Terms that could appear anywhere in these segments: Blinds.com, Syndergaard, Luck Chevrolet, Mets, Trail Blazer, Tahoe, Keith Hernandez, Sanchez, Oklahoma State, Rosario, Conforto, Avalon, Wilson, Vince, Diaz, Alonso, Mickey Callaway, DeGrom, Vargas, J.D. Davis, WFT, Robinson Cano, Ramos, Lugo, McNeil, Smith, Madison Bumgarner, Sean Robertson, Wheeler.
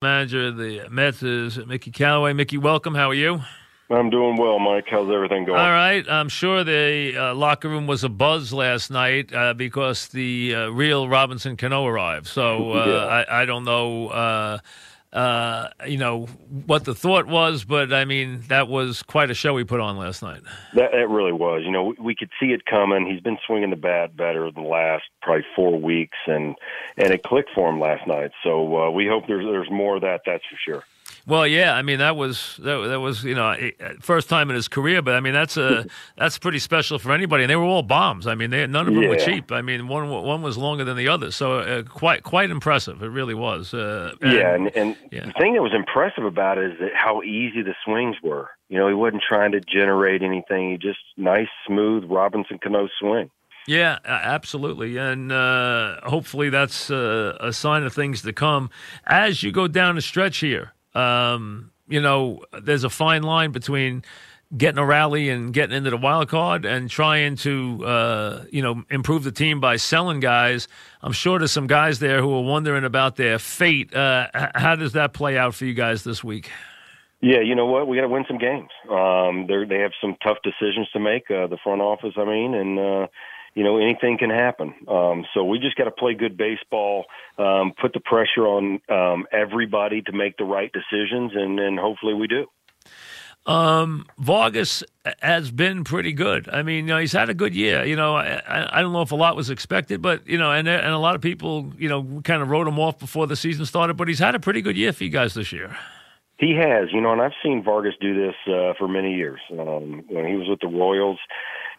Manager of the Mets is Mickey Callaway. Mickey, welcome. How are you? I'm doing well, Mike. How's everything going? All right. I'm sure the locker room was abuzz last night because the real Robinson Cano arrived. So I don't know, you know, what the thought was, but, I mean, that was quite a show we put on last night. That really was. You know, we could see it coming. He's been swinging the bat better the last probably 4 weeks, and it clicked for him last night. So we hope there's more of that, that's for sure. Well, yeah, I mean, that was you know, first time in his career, but I mean that's pretty special for anybody. And they were all bombs. I mean, none of them were cheap. I mean, one was longer than the other, so quite impressive. It really was. The thing that was impressive about it is that how easy the swings were. You know, he wasn't trying to generate anything. He just nice, smooth Robinson Cano swing. Yeah, absolutely, and hopefully that's a sign of things to come as you go down the stretch here. You know, there's a fine line between getting a rally and getting into the wild card and trying to, you know, improve the team by selling guys. I'm sure there's some guys there who are wondering about their fate. How does that play out for you guys this week? Yeah, you know what? We got to win some games. They have some tough decisions to make, the front office, I mean, and, you know, anything can happen. So we just got to play good baseball, put the pressure on everybody to make the right decisions, and hopefully we do. Vargas has been pretty good. I mean, you know, he's had a good year. You know, I don't know if a lot was expected, but, you know, and a lot of people, you know, kind of wrote him off before the season started, but he's had a pretty good year for you guys this year. He has, you know, and I've seen Vargas do this for many years. When he was with the Royals,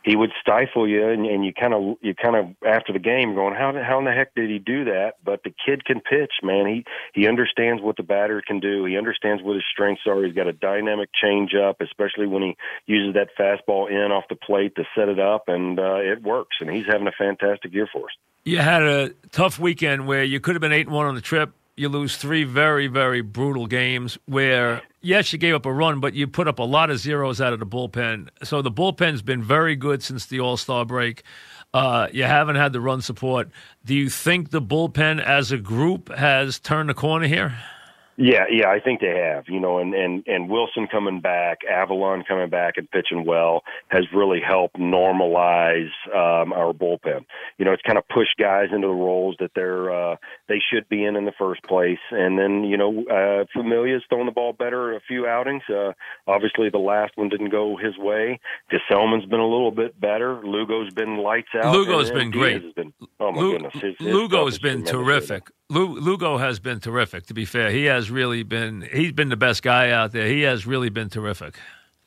he would stifle you, and you kind of after the game going, how in the heck did he do that? But the kid can pitch, man. He understands what the batter can do. He understands what his strengths are. He's got a dynamic changeup, especially when he uses that fastball in off the plate to set it up, and it works. And he's having a fantastic year for us. You had a tough weekend where you could have been 8-1 on the trip. You lose 3 very, very brutal games where, yes, you gave up a run, but you put up a lot of zeros out of the bullpen. So the bullpen's been very good since the All-Star break. You haven't had the run support. Do you think the bullpen as a group has turned the corner here? Yeah, I think they have, you know, and Wilson coming back, Avalon coming back and pitching well has really helped normalize our bullpen. You know, it's kind of pushed guys into the roles that they should be in the first place. And then, you know, Familia's thrown the ball better a few outings. Obviously, the last one didn't go his way. DeSelman's been a little bit better. Lugo's been lights out. Lugo's been great. Oh, my goodness. Lugo's been terrific. Lugo has been terrific, to be fair. He's been the best guy out there. He has really been terrific.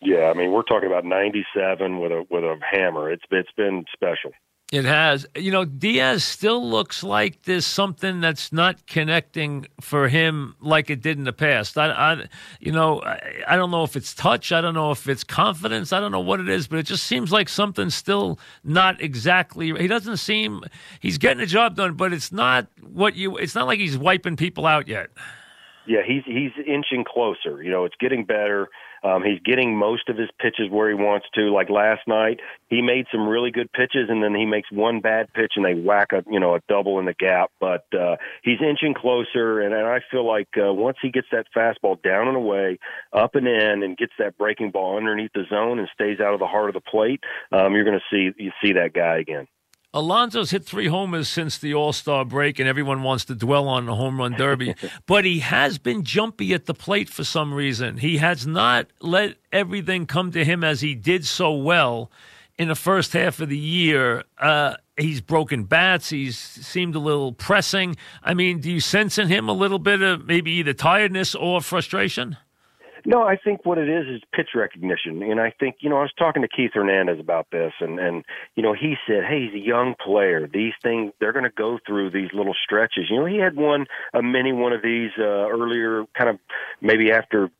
Yeah, I mean, we're talking about 97 with a hammer. It's been special. It has. You know, Diaz still looks like there's something that's not connecting for him like it did in the past. I don't know if it's touch. I don't know if it's confidence. I don't know what it is, but it just seems like something's still not exactly. He doesn't seem he's getting the job done, but it's not like he's wiping people out yet. Yeah, he's inching closer. You know, it's getting better. He's getting most of his pitches where he wants to. Like last night, he made some really good pitches, and then he makes one bad pitch, and they whack a double in the gap. But he's inching closer, and I feel like once he gets that fastball down and away, up and in, and gets that breaking ball underneath the zone and stays out of the heart of the plate, you're going to see that guy again. Alonso's hit 3 homers since the All-Star break, and everyone wants to dwell on the home run derby. But he has been jumpy at the plate for some reason. He has not let everything come to him as he did so well in the first half of the year. He's broken bats. He's seemed a little pressing. I mean, do you sense in him a little bit of maybe either tiredness or frustration? No, I think what it is pitch recognition. And I think, you know, I was talking to Keith Hernandez about this, and you know, he said, hey, he's a young player. These things, they're going to go through these little stretches. You know, he had a mini one of these earlier, kind of maybe after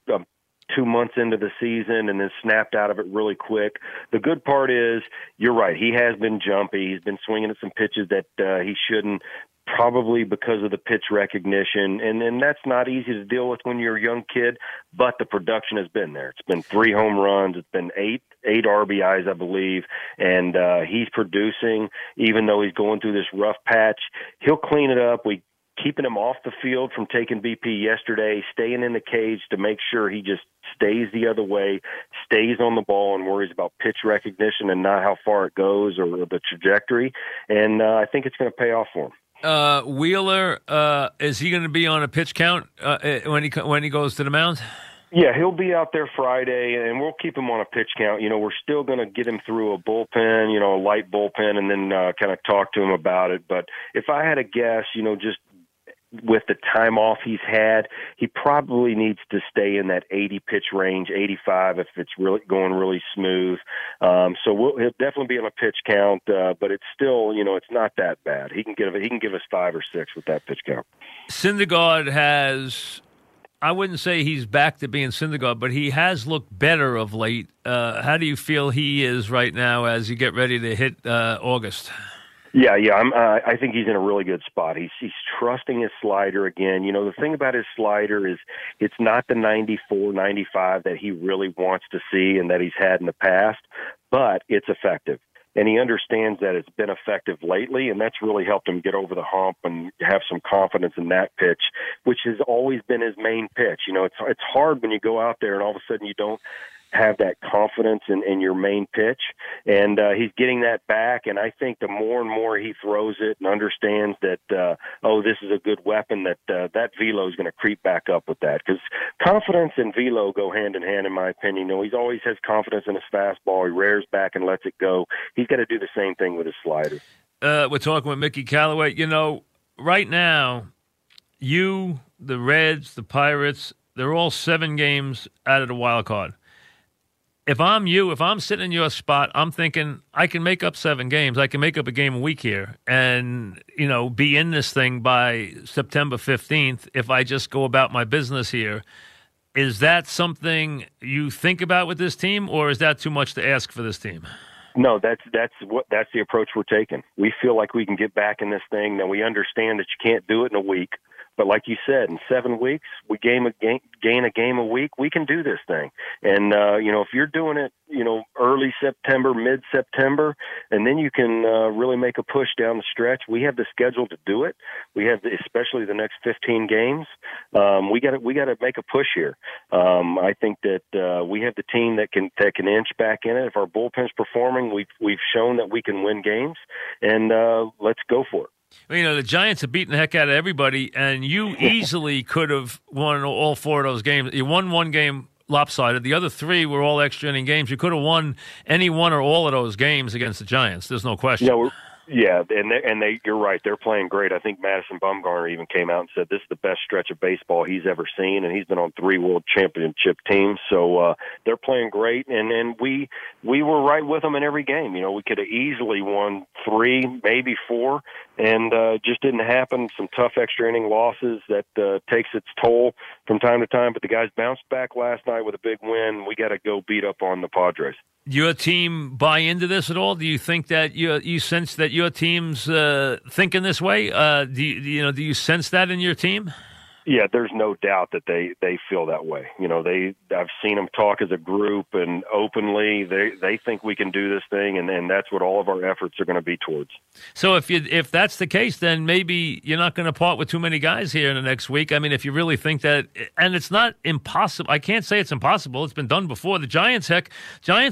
2 months into the season and then snapped out of it really quick. The good part is, you're right, he has been jumpy. He's been swinging at some pitches that he shouldn't, probably because of the pitch recognition. And that's not easy to deal with when you're a young kid, but the production has been there. It's been 3 home runs. It's been 8 RBIs, I believe. And he's producing, even though he's going through this rough patch. He'll clean it up. We keeping him off the field from taking BP yesterday, staying in the cage to make sure he just stays the other way, stays on the ball, and worries about pitch recognition and not how far it goes or the trajectory. And I think it's going to pay off for him. Wheeler, is he going to be on a pitch count when he goes to the mound? Yeah, he'll be out there Friday, and we'll keep him on a pitch count. You know, we're still going to get him through a bullpen, you know, a light bullpen, and then kind of talk to him about it. But if I had a guess, you know, just with the time off he's had, he probably needs to stay in that 80 pitch range, 85 if it's really going really smooth. So he'll definitely be on a pitch count, but it's still, you know, it's not that bad. He can give us 5 or 6 with that pitch count. Syndergaard has, I wouldn't say he's back to being Syndergaard, but he has looked better of late. How do you feel he is right now as you get ready to hit August? Yeah. I think he's in a really good spot. He's trusting his slider again. You know, the thing about his slider is it's not the 94, 95 that he really wants to see and that he's had in the past, but it's effective. And he understands that it's been effective lately, and that's really helped him get over the hump and have some confidence in that pitch, which has always been his main pitch. You know, it's hard when you go out there and all of a sudden you don't have that confidence in your main pitch, and he's getting that back. And I think the more and more he throws it and understands that, this is a good weapon, that velo is going to creep back up with that, because confidence and velo go hand in hand, in my opinion. You know, he's always has confidence in his fastball. He rears back and lets it go. He's got to do the same thing with his slider. We're talking with Mickey Callaway. You know, right now, the Reds, the Pirates, they're all 7 games out of the wild card. If I'm sitting in your spot, I'm thinking I can make up 7 games. I can make up a game a week here and, you know, be in this thing by September 15th if I just go about my business here. Is that something you think about with this team, or is that too much to ask for this team? No, that's the approach we're taking. We feel like we can get back in this thing. Now, we understand that you can't do it in a week. But like you said, in 7 weeks, we gain a game a week. We can do this thing. And, you know, if you're doing it, you know, early September, mid-September, and then you can really make a push down the stretch. We have the schedule to do it. We have, especially the next 15 games. We got to make a push here. I think that we have the team that can inch back in it. If our bullpen's performing, we've shown that we can win games. And let's go for it. You know, the Giants have beaten the heck out of everybody, and you easily could have won all 4 of those games. You won 1 game lopsided. The other 3 were all extra inning games. You could have won any one or all of those games against the Giants. There's no question. Yeah, and they, you're right. They're playing great. I think Madison Bumgarner even came out and said this is the best stretch of baseball he's ever seen, and he's been on 3 world championship teams. So they're playing great, and we were right with them in every game. You know, we could have easily won 3, maybe 4, and just didn't happen. Some tough extra inning losses that takes its toll from time to time. But the guys bounced back last night with a big win. We got to go beat up on the Padres. Your team buy into this at all? Do you think that you sense that your team's thinking this way? Do you sense that in your team? Yeah, there's no doubt that they feel that way. You know, I've seen them talk as a group and openly. They think we can do this thing, and that's what all of our efforts are going to be towards. So if that's the case, then maybe you're not going to part with too many guys here in the next week. I mean, if you really think that, and it's not impossible. I can't say it's impossible. It's been done before. The Giants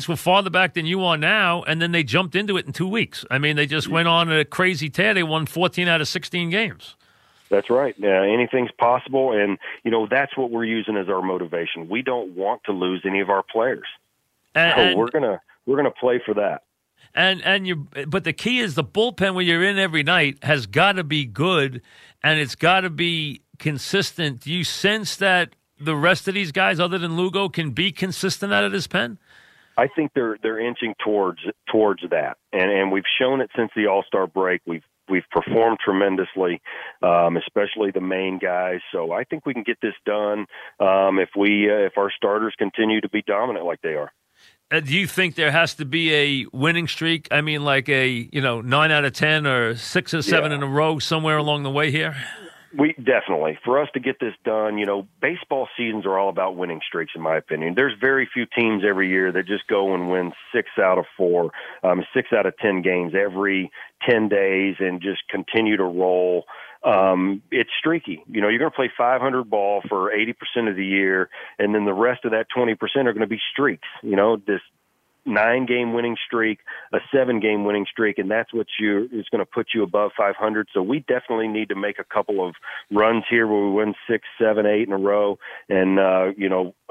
were farther back than you are now, and then they jumped into it in 2 weeks. I mean, they just went on a crazy tear. They won 14 out of 16 games. That's right. Anything's possible. And, you know, that's what we're using as our motivation. We don't want to lose any of our players. So we're going to play for that. But the key is the bullpen where you're in every night has got to be good, and it's got to be consistent. Do you sense that the rest of these guys other than Lugo can be consistent out of this pen? I think they're inching towards that. And we've shown it since the All-Star break. We've We've performed tremendously, especially the main guys. So I think we can get this done if our starters continue to be dominant like they are. Do you think there has to be a winning streak? I mean, like a 9 out of 10 or 6 or 7 in a row somewhere along the way here? We definitely, for us to get this done, baseball seasons are all about winning streaks, in my opinion. There's very few teams every year that just go and win 6 out of 4, 6 out of 10 games every 10 days and just continue to roll. It's streaky. You're going to play 500 ball for 80% of the year, and then the rest of that 20% are going to be streaks. This 9-game winning streak, a 7-game winning streak, and that's what is going to put you above 500. So we definitely need to make a couple of runs here where we win 6, 7, 8 in a row. And,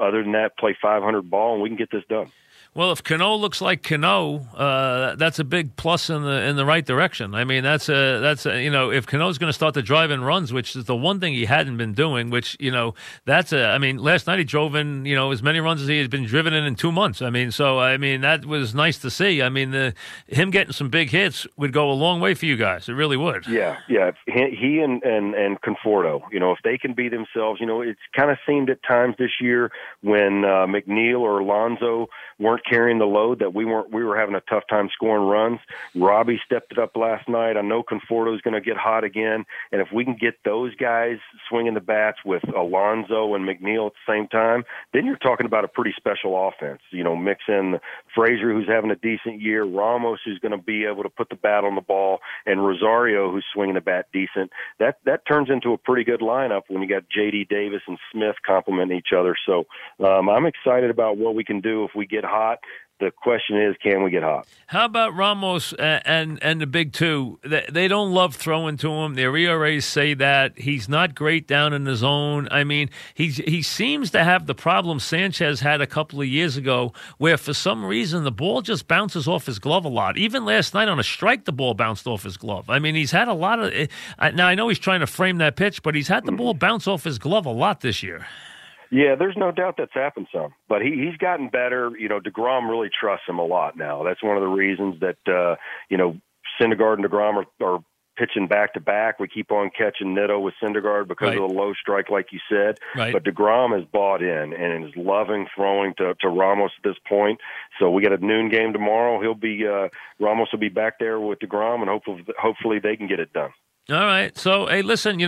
other than that, play 500 ball, and we can get this done. Well, if Cano looks like Cano, that's a big plus in the right direction. I mean, if Cano's going to start to drive in runs, which is the one thing he hadn't been doing, which last night he drove in as many runs as he has been driven in 2 months. That was nice to see. Him getting some big hits would go a long way for you guys. It really would. Yeah. He and Conforto, if they can be themselves, it's kind of seemed at times this year when McNeil or Alonso weren't carrying the load that we were having a tough time scoring runs. Robbie stepped it up last night. I know Conforto's going to get hot again. And if we can get those guys swinging the bats with Alonso and McNeil at the same time, then you're talking about a pretty special offense. Mix in Frazier, who's having a decent year, Ramos, who's going to be able to put the bat on the ball, and Rosario, who's swinging the bat decent. That turns into a pretty good lineup when you got J.D. Davis and Smith complementing each other. So I'm excited about what we can do if we get hot. The question is, can we get hot? How about Ramos and the big two? They don't love throwing to him. Their ERAs say that. He's not great down in the zone. He seems to have the problem Sanchez had a couple of years ago where for some reason the ball just bounces off his glove a lot. Even last night on a strike, the ball bounced off his glove. He's had a lot of – now, I know he's trying to frame that pitch, but he's had the ball bounce off his glove a lot this year. Yeah, there's no doubt that's happened some, but he's gotten better. DeGrom really trusts him a lot now. That's one of the reasons that, Syndergaard and DeGrom are pitching back-to-back. We keep on catching Nitto with Syndergaard because of the low strike, like you said. Right. But DeGrom has bought in and is loving throwing to Ramos at this point. So we got a noon game tomorrow. Ramos will be back there with DeGrom, and hopefully they can get it done. All right. So, hey, listen,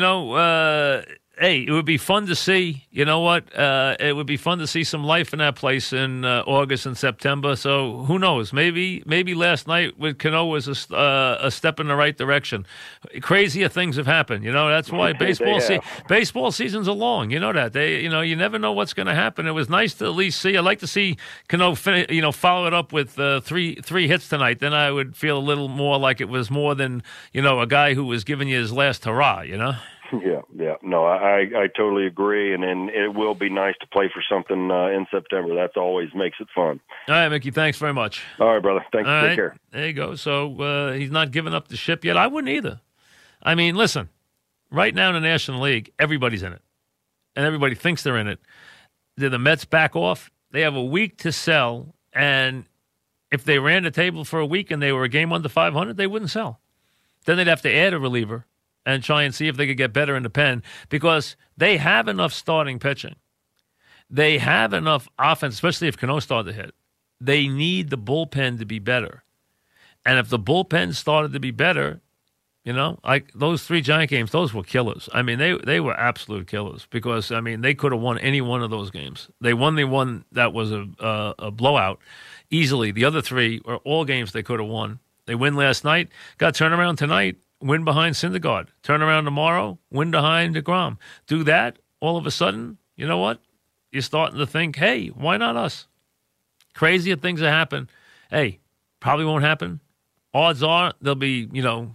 hey, it would be fun to see, it would be fun to see some life in that place in August and September. So who knows? Maybe last night with Cano was a step in the right direction. Crazier things have happened. That's why baseball seasons are long. You know that. You never know what's going to happen. It was nice to at least see. I'd like to see Cano, follow it up with three hits tonight. Then I would feel a little more like it was more than, a guy who was giving you his last hurrah, Yeah. No, I totally agree, and it will be nice to play for something in September. That always makes it fun. All right, Mickey, thanks very much. All right, brother. Thanks. All right. Take care. There you go. So he's not giving up the ship yet. I wouldn't either. Listen, right now in the National League, everybody's in it, and everybody thinks they're in it. Did the Mets back off? They have a week to sell, and if they ran the table for a week and they were a game under 500, they wouldn't sell. Then they'd have to add a reliever and try and see if they could get better in the pen because they have enough starting pitching. They have enough offense, especially if Cano started to hit. They need the bullpen to be better. And if the bullpen started to be better, those 3 Giant games, those were killers. They were absolute killers because, they could have won any one of those games. They won the one that was a blowout easily. The other 3 are all games they could have won. They win last night, got turnaround tonight, win behind Syndergaard. Turn around tomorrow, win behind DeGrom. Do that, all of a sudden, you know what? You're starting to think, hey, why not us? Crazier things that happen. Hey, probably won't happen. Odds are they'll be, we'll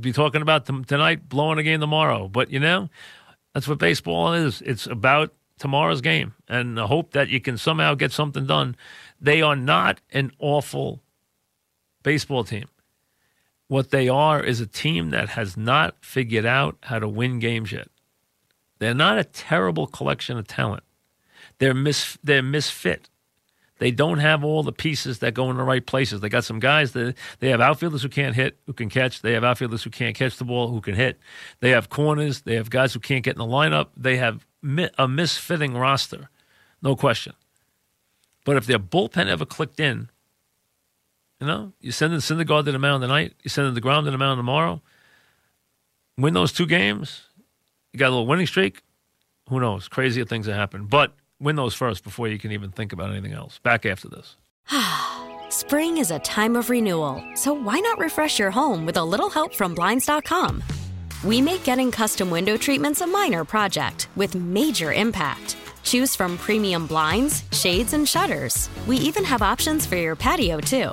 be talking about them tonight, blowing a game tomorrow. But, that's what baseball is. It's about tomorrow's game and the hope that you can somehow get something done. They are not an awful baseball team. What they are is a team that has not figured out how to win games yet. They're not a terrible collection of talent. They're misfit. They don't have all the pieces that go in the right places. They got some guys that they have outfielders who can't hit, who can catch. They have outfielders who can't catch the ball, who can hit. They have corners. They have guys who can't get in the lineup. They have a misfitting roster, no question. But if their bullpen ever clicked in, you know, you send in Syndergaard to the mound tonight, you send in DeGrom to the mound tomorrow, win those two games, you got a little winning streak, who knows? Crazier things have happened. But win those first before you can even think about anything else. Back after this. Spring is a time of renewal, so why not refresh your home with a little help from Blinds.com? We make getting custom window treatments a minor project with major impact. Choose from premium blinds, shades, and shutters. We even have options for your patio, too.